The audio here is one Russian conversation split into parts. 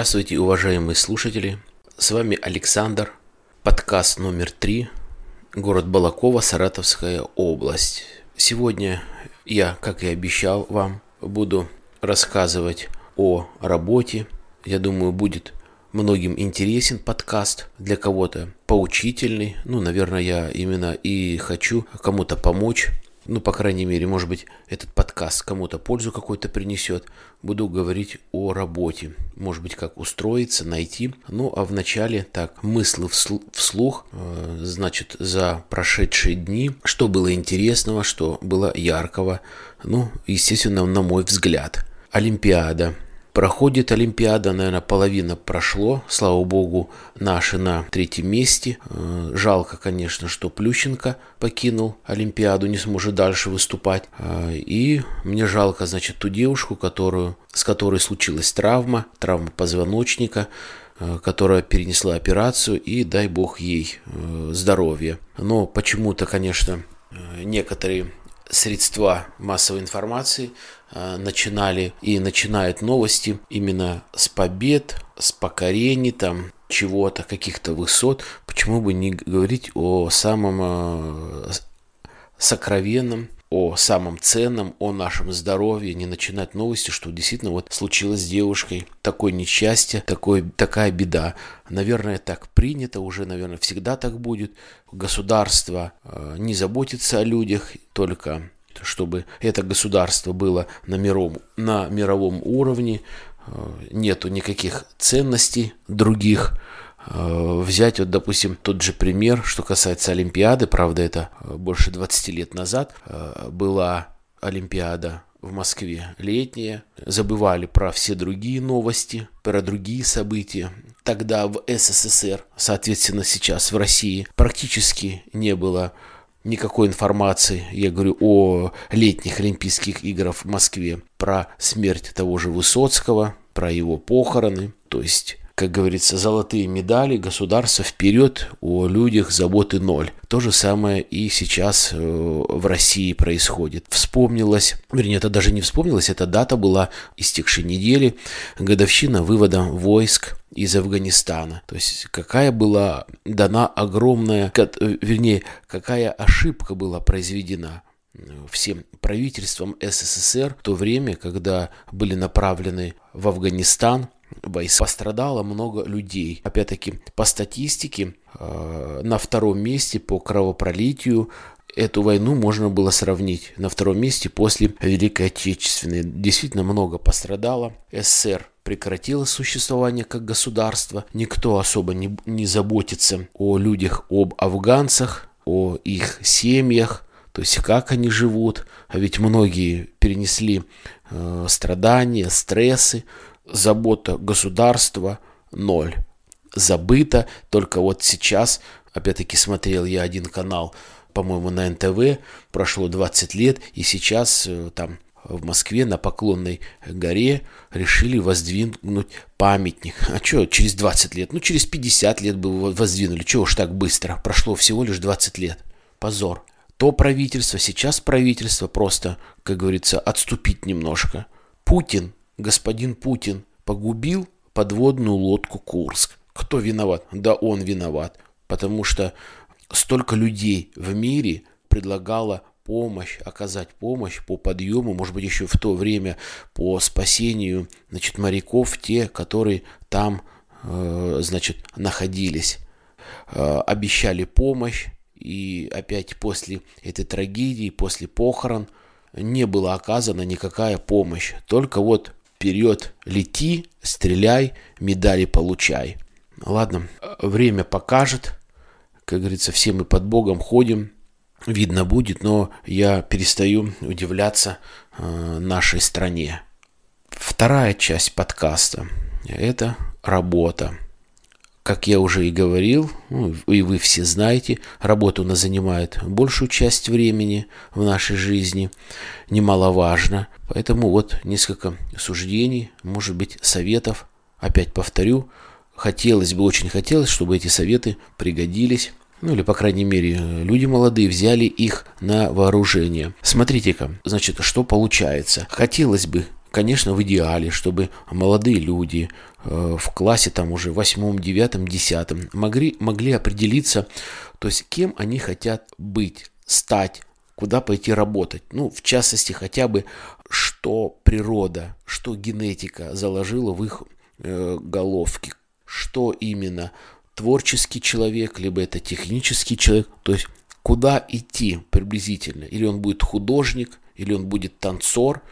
Здравствуйте, уважаемые слушатели. С вами Александр. Подкаст номер 3. Город Балаково, Саратовская область. Сегодня я, как и обещал вам, буду рассказывать о работе. Я думаю, будет многим интересен подкаст, для кого-то поучительный. Наверное, я именно и хочу кому-то помочь. По крайней мере, может быть, этот подкаст кому-то пользу какой-то принесет. Буду говорить о работе. Может быть, как устроиться, найти. А вначале так, мысли вслух, за прошедшие дни, что было интересного, что было яркого. Естественно, на мой взгляд. Олимпиада. Проходит Олимпиада, наверное, половина прошло. Слава богу, наши на третьем месте. Жалко, конечно, что Плющенко покинул Олимпиаду, не сможет дальше выступать. И мне жалко, ту девушку, с которой случилась травма позвоночника, которая перенесла операцию, и дай бог ей здоровья. Но почему-то, конечно, некоторые средства массовой информации начинали и начинают новости именно с побед, с покорений, чего-то, каких-то высот. Почему бы не говорить о самом сокровенном, о самом ценном, о нашем здоровье, не начинать новости, что действительно случилось с девушкой. Такое несчастье, такая беда. Наверное, так принято уже, наверное, всегда так будет. Государство не заботится о людях, только чтобы это государство было на мировом уровне. Нету никаких ценностей других. Взять, допустим, тот же пример, что касается Олимпиады, правда, это больше 20 лет назад была Олимпиада в Москве летняя, забывали про все другие новости, про другие события. Тогда в СССР, соответственно, сейчас в России практически не было никакой информации, я говорю о летних Олимпийских играх в Москве, про смерть того же Высоцкого, про его похороны, то есть, как говорится, золотые медали, государство вперед, о людях заботы ноль. То же самое и сейчас в России происходит. Эта дата была истекшей недели, годовщина вывода войск из Афганистана. То есть какая была дана какая ошибка была произведена всем правительством СССР в то время, когда были направлены в Афганистан войска. Пострадало много людей. Опять-таки, по статистике, на втором месте по кровопролитию эту войну можно было сравнить. На втором месте после Великой Отечественной. Действительно много пострадало. СССР прекратило существование как государство. Никто особо не заботится о людях, об афганцах, о их семьях. То есть, как они живут. А ведь многие перенесли страдания, стрессы. Забота государства ноль. Забыто. Только сейчас, опять-таки, смотрел я один канал, по-моему, на НТВ, прошло 20 лет, и сейчас там в Москве на Поклонной горе решили воздвигнуть памятник. А что через 20 лет? Через 50 лет бы воздвинули. Чего ж так быстро? Прошло всего лишь 20 лет. Позор. То правительство, сейчас правительство просто, как говорится, отступить немножко. Господин Путин погубил подводную лодку «Курск». Кто виноват? Да он виноват, потому что столько людей в мире предлагало оказать помощь по подъему, может быть, еще в то время по спасению моряков, те, которые там находились. Обещали помощь, и опять после этой трагедии, после похорон не была оказана никакая помощь, только вперед лети, стреляй, медали получай. Ладно, время покажет. Как говорится, все мы под Богом ходим. Видно будет, но я перестаю удивляться нашей стране. Вторая часть подкаста – это работа. Как я уже и говорил, и вы все знаете, работа у нас занимает большую часть времени в нашей жизни, немаловажно. Поэтому несколько суждений, может быть, советов. Опять повторю, очень хотелось, чтобы эти советы пригодились. Или, по крайней мере, люди молодые взяли их на вооружение. Смотрите-ка, что получается. Хотелось бы, конечно, в идеале, чтобы молодые люди, в классе там уже 8, 9, 10 могли определиться, то есть кем они хотят быть, стать, куда пойти работать. Ну, в частности, хотя бы, что природа, что генетика заложила в их головки, что именно творческий человек, либо это технический человек, то есть куда идти приблизительно. Или он будет художник, или он будет танцор,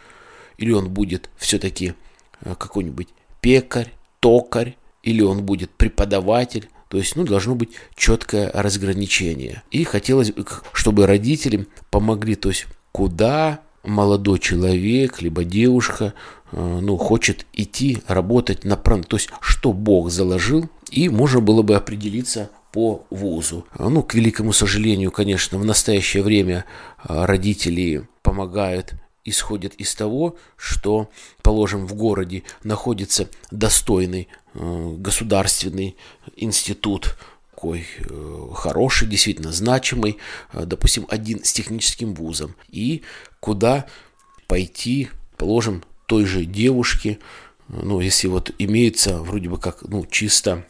или он будет все-таки какой-нибудь пекарь, токарь, или он будет преподаватель. То есть, ну, должно быть четкое разграничение. И хотелось бы, чтобы родителям помогли, то есть, куда молодой человек, либо девушка, ну, хочет идти работать направленно, то есть, что Бог заложил, и можно было бы определиться по вузу. Ну, к великому сожалению, конечно, в настоящее время родители помогают, исходят из того, что, положим, в городе находится достойный государственный институт, такой хороший, действительно значимый, допустим, один с техническим вузом. И куда пойти, положим, той же девушке, ну, если вот имеется вроде бы как, ну, чисто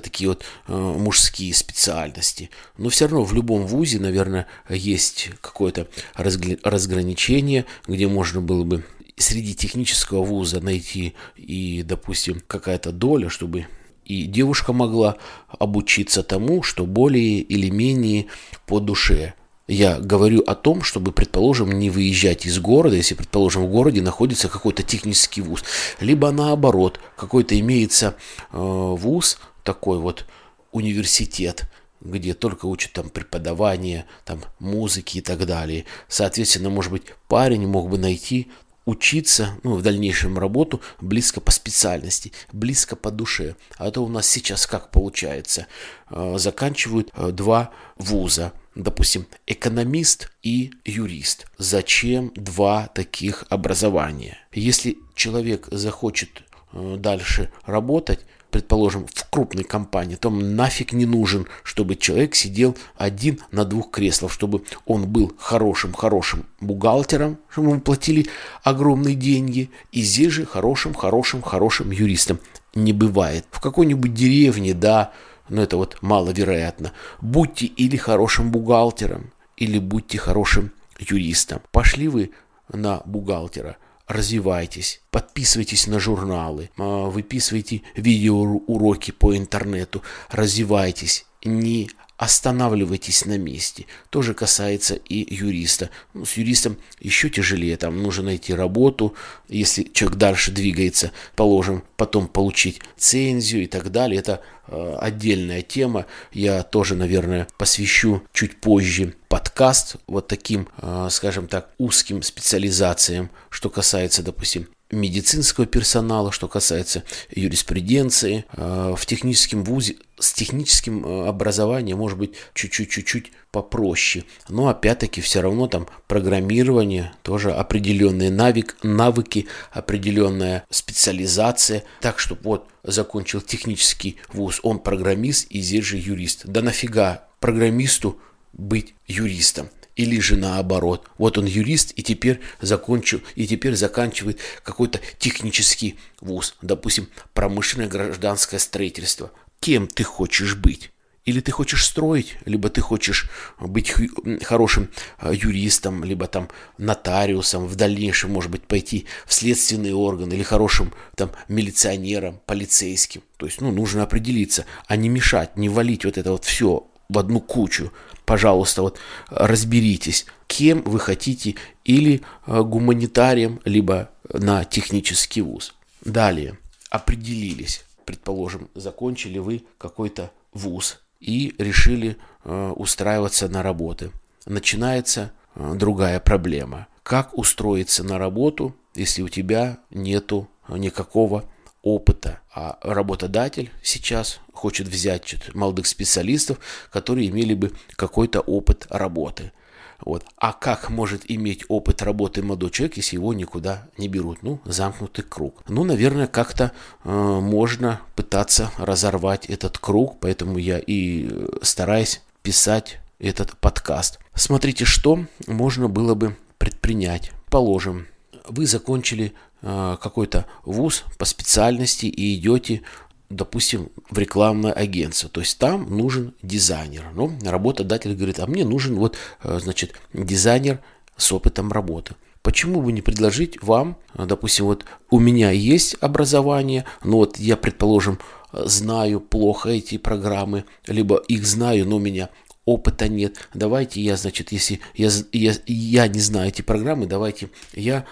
такие вот мужские специальности. Но все равно в любом вузе, наверное, есть какое-то разграничение, где можно было бы среди технического вуза найти и, допустим, какая-то доля, чтобы и девушка могла обучиться тому, что более или менее по душе. Я говорю о том, чтобы, предположим, не выезжать из города, если, предположим, в городе находится какой-то технический вуз. Либо наоборот, какой-то имеется вуз, такой вот университет, где только учат там преподавание, там музыки и так далее. Соответственно, может быть, парень мог бы найти, учиться, ну, в дальнейшем работу близко по специальности, близко по душе. А то у нас сейчас как получается? Заканчивают два вуза, допустим, экономист и юрист. Зачем два таких образования? Если человек захочет дальше работать, предположим, в крупной компании, то нафиг не нужен, чтобы человек сидел один на двух креслах, чтобы он был хорошим-хорошим бухгалтером, чтобы ему платили огромные деньги, и здесь же хорошим-хорошим-хорошим юристом. Не бывает. В какой-нибудь деревне, да, но это вот маловероятно. Будьте или хорошим бухгалтером, или будьте хорошим юристом. Пошли вы на бухгалтера. Развивайтесь, подписывайтесь на журналы, выписывайте видеоуроки по интернету, развивайтесь, не останавливайтесь на месте. Тоже касается и юриста. Ну, с юристом еще тяжелее, там нужно найти работу, если человек дальше двигается, положим, потом получить лицензию и так далее. Это отдельная тема, я тоже, наверное, посвящу чуть позже подкаст вот таким, скажем так, узким специализациям, что касается, допустим, медицинского персонала, что касается юриспруденции. В техническом вузе с техническим образованием может быть чуть-чуть попроще. Но опять-таки все равно там программирование, тоже определенные навыки, определенная специализация. Так что вот закончил технический вуз, он программист и здесь же юрист. Да нафига программисту быть юристом? Или же наоборот, вот он юрист и теперь заканчивает какой-то технический вуз, допустим, промышленное гражданское строительство. Кем ты хочешь быть? Или ты хочешь строить, либо ты хочешь быть хорошим юристом, либо там нотариусом, в дальнейшем, может быть, пойти в следственные органы, или хорошим там милиционером, полицейским. То есть, ну, нужно определиться, а не мешать, не валить вот это вот все в одну кучу. Пожалуйста, вот разберитесь, кем вы хотите, или гуманитарием, либо на технический вуз. Далее, определились, предположим, закончили вы какой-то вуз и решили устраиваться на работу. Начинается другая проблема. Как устроиться на работу, если у тебя нету никакого опыта, а работодатель сейчас хочет взять молодых специалистов, которые имели бы какой-то опыт работы. Вот. А как может иметь опыт работы молодой человек, если его никуда не берут? Ну, замкнутый круг. Ну, наверное, как-то можно пытаться разорвать этот круг, поэтому я и стараюсь писать этот подкаст. Смотрите, что можно было бы предпринять. Положим, вы закончили какой-то вуз по специальности и идете, допустим, в рекламное агентство. То есть там нужен дизайнер. Но работодатель говорит, а мне нужен вот, значит, дизайнер с опытом работы. Почему бы не предложить вам, допустим, вот у меня есть образование, но вот я, предположим, знаю плохо эти программы, либо их знаю, но у меня опыта нет. Давайте я, значит, если я не знаю эти программы, давайте я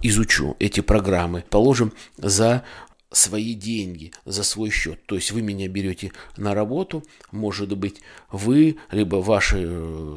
изучу эти программы. Положим, за свои деньги, за свой счет. То есть вы меня берете на работу, может быть, вы, либо ваши,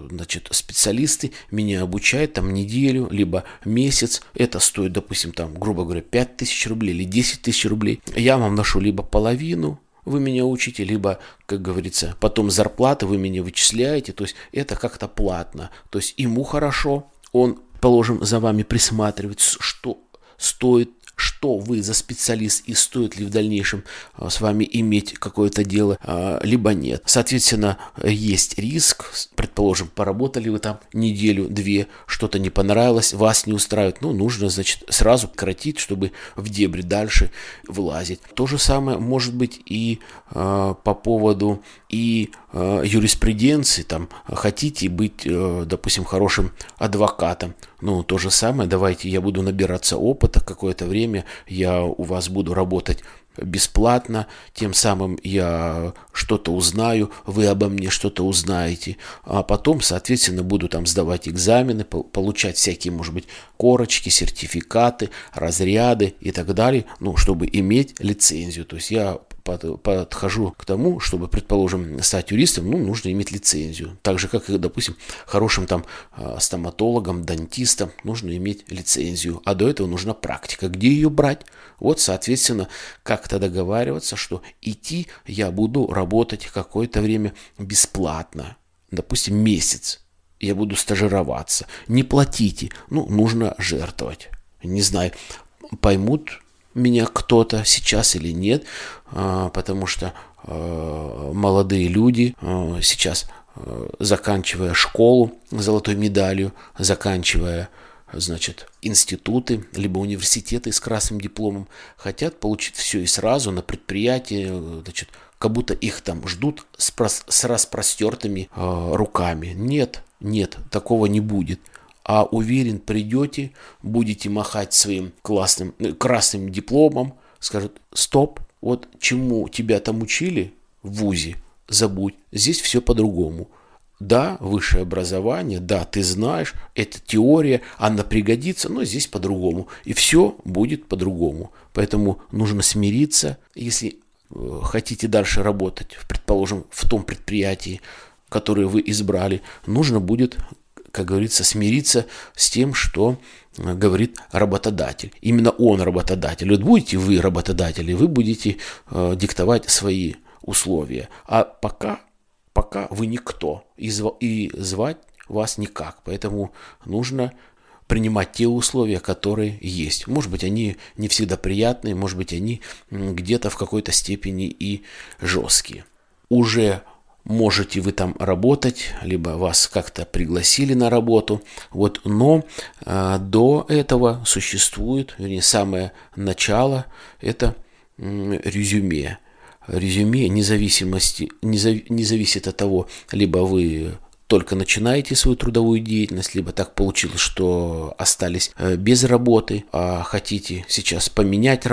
значит, специалисты меня обучают там неделю, либо месяц. Это стоит, допустим, там, грубо говоря, 5000 рублей или 10 тысяч рублей. Я вам ношу либо половину, вы меня учите, либо, как говорится, потом зарплаты вы меня вычисляете. То есть это как-то платно. То есть ему хорошо, он, положим, за вами присматривает, что стоит, что вы за специалист и стоит ли в дальнейшем с вами иметь какое-то дело, либо нет. Соответственно, есть риск, предположим, поработали вы там неделю-две, что-то не понравилось, вас не устраивает, ну, нужно, значит, сразу коротить, чтобы в дебри дальше вылазить. То же самое может быть и по поводу и юриспруденции, там, хотите быть, допустим, хорошим адвокатом, ну, то же самое, давайте я буду набираться опыта какое-то время, я у вас буду работать бесплатно, тем самым я что-то узнаю, вы обо мне что-то узнаете, а потом, соответственно, буду там сдавать экзамены, получать всякие, может быть, корочки, сертификаты, разряды и так далее, ну, чтобы иметь лицензию. То есть я подхожу к тому, чтобы, предположим, стать юристом, ну, нужно иметь лицензию. Так же, как и, допустим, хорошим там стоматологом, дантистом нужно иметь лицензию, а до этого нужна практика. Где ее брать? Вот, соответственно, как-то договариваться, что идти я буду работать какое-то время бесплатно, допустим, месяц, я буду стажироваться, не платите, ну, нужно жертвовать. Не знаю, поймут меня кто-то сейчас или нет, потому что молодые люди сейчас, заканчивая школу золотой медалью, заканчивая, значит, институты, либо университеты с красным дипломом, хотят получить все и сразу на предприятии, значит, как будто их там ждут с распростертыми руками. Нет, такого не будет. А уверен, придете, будете махать своим классным красным дипломом, скажут, стоп, вот чему тебя там учили в вузе, забудь, здесь все по-другому. Да, высшее образование, да, ты знаешь, это теория, она пригодится, но здесь по-другому. И все будет по-другому. Поэтому нужно смириться, если хотите дальше работать, предположим, в том предприятии, которое вы избрали, нужно будет, как говорится, смириться с тем, что говорит работодатель. Именно он работодатель. Вот будете вы работодатели, вы будете диктовать свои условия. А пока вы никто, и звать вас никак. Поэтому нужно принимать те условия, которые есть. Может быть, они не всегда приятные, может быть, они где-то в какой-то степени и жесткие. Уже можете вы там работать, либо вас как-то пригласили на работу. Вот, но до этого существует, вернее, самое начало, это резюме. Резюме не зависит от того, либо вы только начинаете свою трудовую деятельность, либо так получилось, что остались без работы, а хотите сейчас поменять,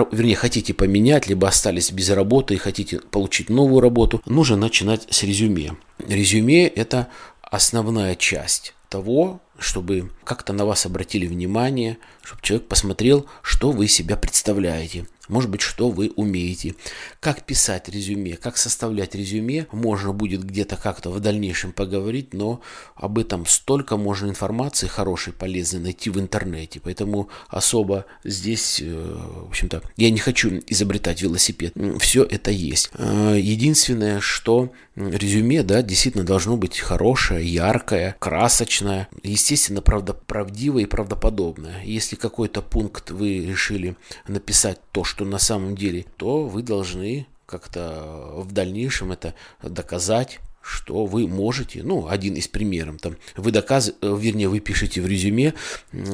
либо остались без работы и хотите получить новую работу, нужно начинать с резюме. Резюме – это основная часть того, чтобы как-то на вас обратили внимание, чтобы человек посмотрел, что вы себя представляете, может быть, что вы умеете. Как писать резюме, как составлять резюме, можно будет где-то как-то в дальнейшем поговорить, но об этом столько можно информации хорошей, полезной найти в интернете, поэтому особо здесь, в общем-то, я не хочу изобретать велосипед, все это есть. Единственное, что резюме, да, действительно должно быть хорошее, яркое, красочное, естественно, правдивое и правдоподобное. Если какой-то пункт вы решили написать то, что на самом деле, то вы должны как-то в дальнейшем это доказать, что вы можете, ну, один из примеров, там, вы пишете в резюме,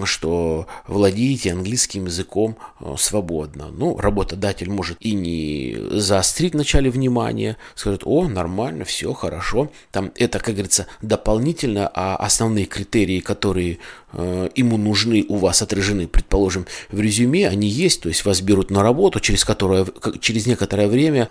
что владеете английским языком свободно. Ну, работодатель может и не заострить в начале внимания, скажет, о, нормально, все хорошо. Там это, как говорится, дополнительно, а основные критерии, которые ему нужны, у вас отражены, предположим, в резюме, они есть, то есть вас берут на работу, через некоторое время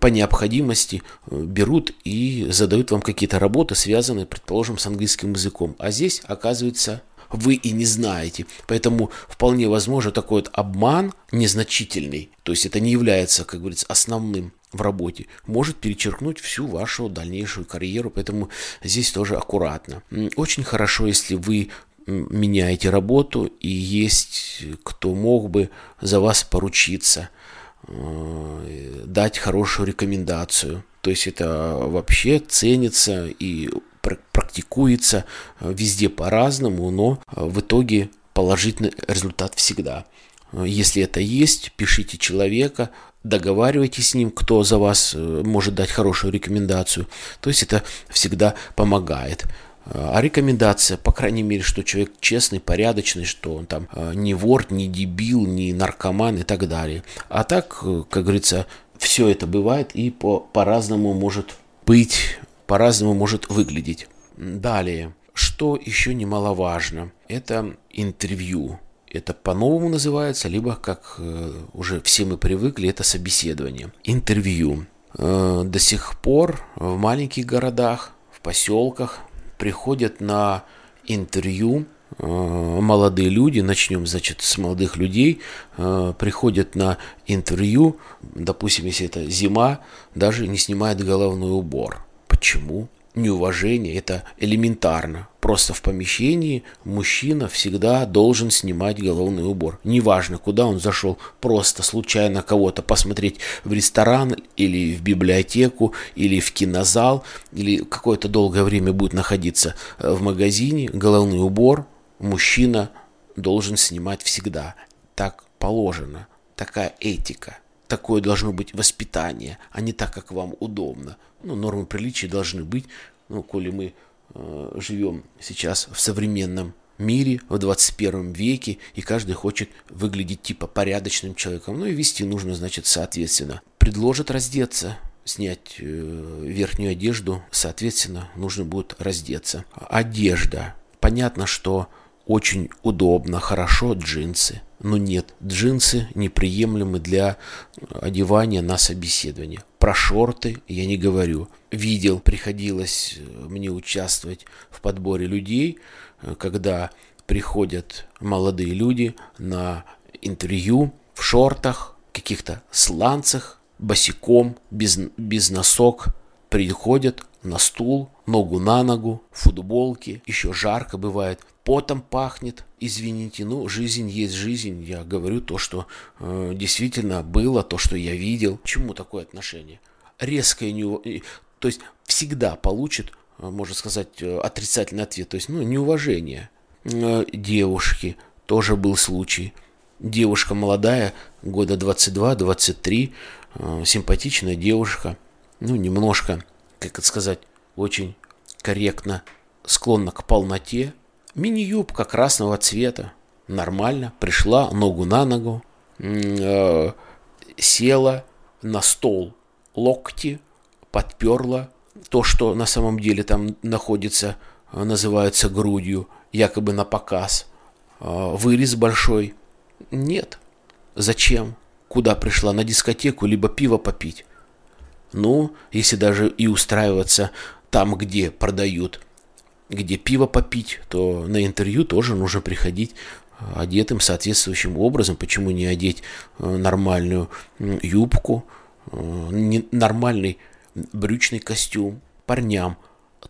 по необходимости берут и задают вам какие-то работы, связанные, предположим, с английским языком. А здесь, оказывается, вы и не знаете. Поэтому вполне возможно такой вот обман незначительный, то есть это не является, как говорится, основным в работе, может перечеркнуть всю вашу дальнейшую карьеру. Поэтому здесь тоже аккуратно. Очень хорошо, если вы меняете работу и есть кто мог бы за вас поручиться, дать хорошую рекомендацию. То есть это вообще ценится и практикуется везде по-разному, но в итоге положительный результат всегда. Если это есть, пишите человека, договаривайтесь с ним, кто за вас может дать хорошую рекомендацию. То есть это всегда помогает. А рекомендация, по крайней мере, что человек честный, порядочный, что он там не вор, не дебил, не наркоман и так далее. А так, как говорится, все это бывает и по-разному может быть, по-разному может выглядеть. Далее, что еще немаловажно, это интервью. Это по-новому называется, либо, как уже все мы привыкли, это собеседование. Интервью. До сих пор в маленьких городах, в поселках приходят на интервью молодые люди, начнем, значит, с молодых людей, приходят на интервью, допустим, если это зима, даже не снимает головной убор. Почему? Неуважение, это элементарно. Просто в помещении мужчина всегда должен снимать головной убор. Неважно, куда он зашел, просто случайно кого-то посмотреть в ресторан, или в библиотеку, или в кинозал, или какое-то долгое время будет находиться в магазине, головной убор мужчина должен снимать всегда. Так положено. Такая этика. Такое должно быть воспитание, а не так, как вам удобно. Ну, нормы приличия должны быть. Ну, коли мы живем сейчас в современном мире, в 21 веке, и каждый хочет выглядеть типа порядочным человеком. Ну и вести нужно, значит, соответственно. Предложат раздеться, снять верхнюю одежду, соответственно, нужно будет раздеться. Одежда. Понятно, что очень удобно, хорошо джинсы, но нет, джинсы неприемлемы для одевания на собеседование. Про шорты я не говорю. Видел, приходилось мне участвовать в подборе людей, когда приходят молодые люди на интервью в шортах, каких-то сланцах, босиком, без носок, приходят на стул, ногу на ногу, в футболке, еще жарко бывает, потом пахнет. Извините, ну, жизнь есть жизнь. Я говорю то, что действительно было, то, что я видел. К чему такое отношение? Резкое неуважение. То есть всегда получит, можно сказать, отрицательный ответ. То есть, ну, неуважение. Девушки. Тоже был случай. Девушка молодая, года 22-23. Симпатичная девушка. Ну, немножко, как это сказать, очень корректно склонна к полноте. Мини-юбка красного цвета, нормально, пришла, ногу на ногу, села на стол, локти подперла, то, что на самом деле там находится, называется грудью, якобы на показ, вырез большой. Нет, зачем? Куда пришла? На дискотеку, либо пиво попить? Ну, если даже и устраиваться там, где продают, где пиво попить, то на интервью тоже нужно приходить одетым соответствующим образом. Почему не одеть нормальную юбку, нормальный брючный костюм? Парням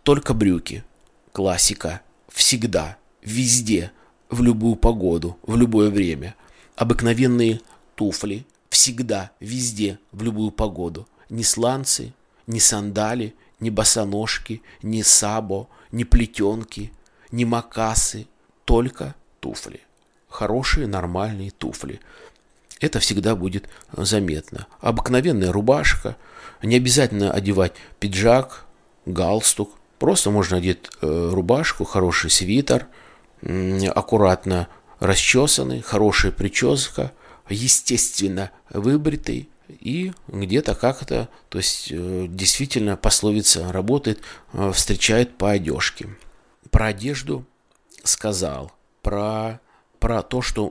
только брюки. Классика. Всегда. Везде. В любую погоду. В любое время. Обыкновенные туфли. Всегда. Везде. В любую погоду. Ни сланцы, ни сандали, ни босоножки, ни сабо, ни плетенки, ни мокасы, только туфли. Хорошие, нормальные туфли. Это всегда будет заметно. Обыкновенная рубашка, не обязательно одевать пиджак, галстук, просто можно одеть рубашку, хороший свитер, аккуратно расчесанный, хорошая прическа, естественно выбритый. И где-то как-то, то есть действительно пословица работает, встречает по одежке. Про одежду сказал, про то, что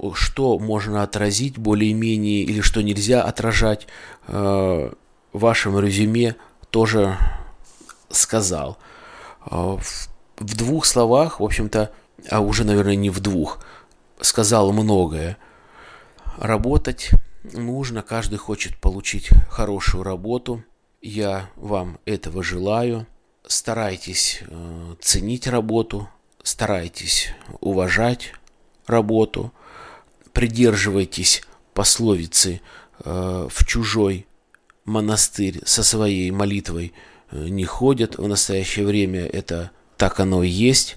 можно отразить более-менее или что нельзя отражать, в вашем резюме тоже сказал. В двух словах, в общем-то, а уже, наверное, не в двух, сказал многое. Работать нужно, каждый хочет получить хорошую работу. Я вам этого желаю. Старайтесь ценить работу, старайтесь уважать работу, придерживайтесь пословицы «в чужой монастырь со своей молитвой не ходят». В настоящее время это так оно и есть.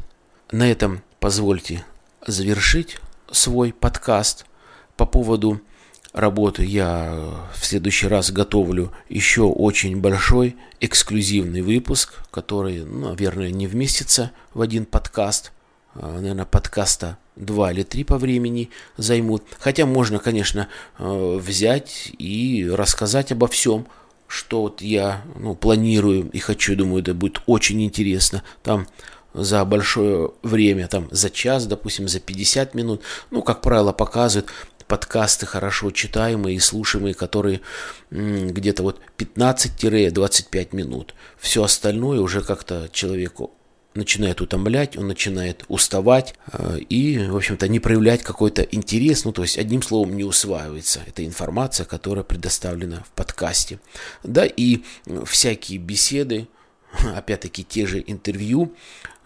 На этом позвольте завершить свой подкаст по поводу работу. Я в следующий раз готовлю еще очень большой эксклюзивный выпуск, который, наверное, не вместится в один подкаст. Наверное, подкаста 2 или 3 по времени займут. Хотя можно, конечно, взять и рассказать обо всем, что вот я планирую и хочу. Думаю, это будет очень интересно. Там за большое время, там за час, допустим, за 50 минут, как правило, показывают подкасты хорошо читаемые и слушаемые, которые где-то 15-25 минут. Все остальное уже как-то человеку начинает утомлять, он начинает уставать и, в общем-то, не проявлять какой-то интерес, то есть, одним словом, не усваивается эта информация, которая предоставлена в подкасте. Да, и всякие беседы, опять-таки, те же интервью,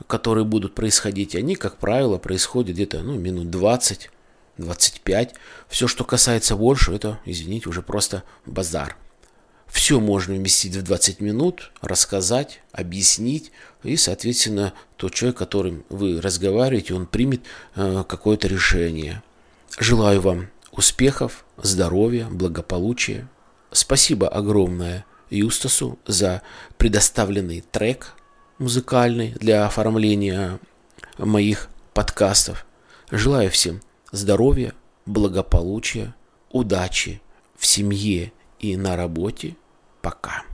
которые будут происходить, они, как правило, происходят где-то минут 20, 25. Все, что касается больше, это, извините, уже просто базар. Все можно вместить в 20 минут, рассказать, объяснить, и, соответственно, тот человек, с которым вы разговариваете, он примет какое-то решение. Желаю вам успехов, здоровья, благополучия. Спасибо огромное Юстасу за предоставленный трек музыкальный для оформления моих подкастов. Желаю всем здоровья, благополучия, удачи в семье и на работе. Пока.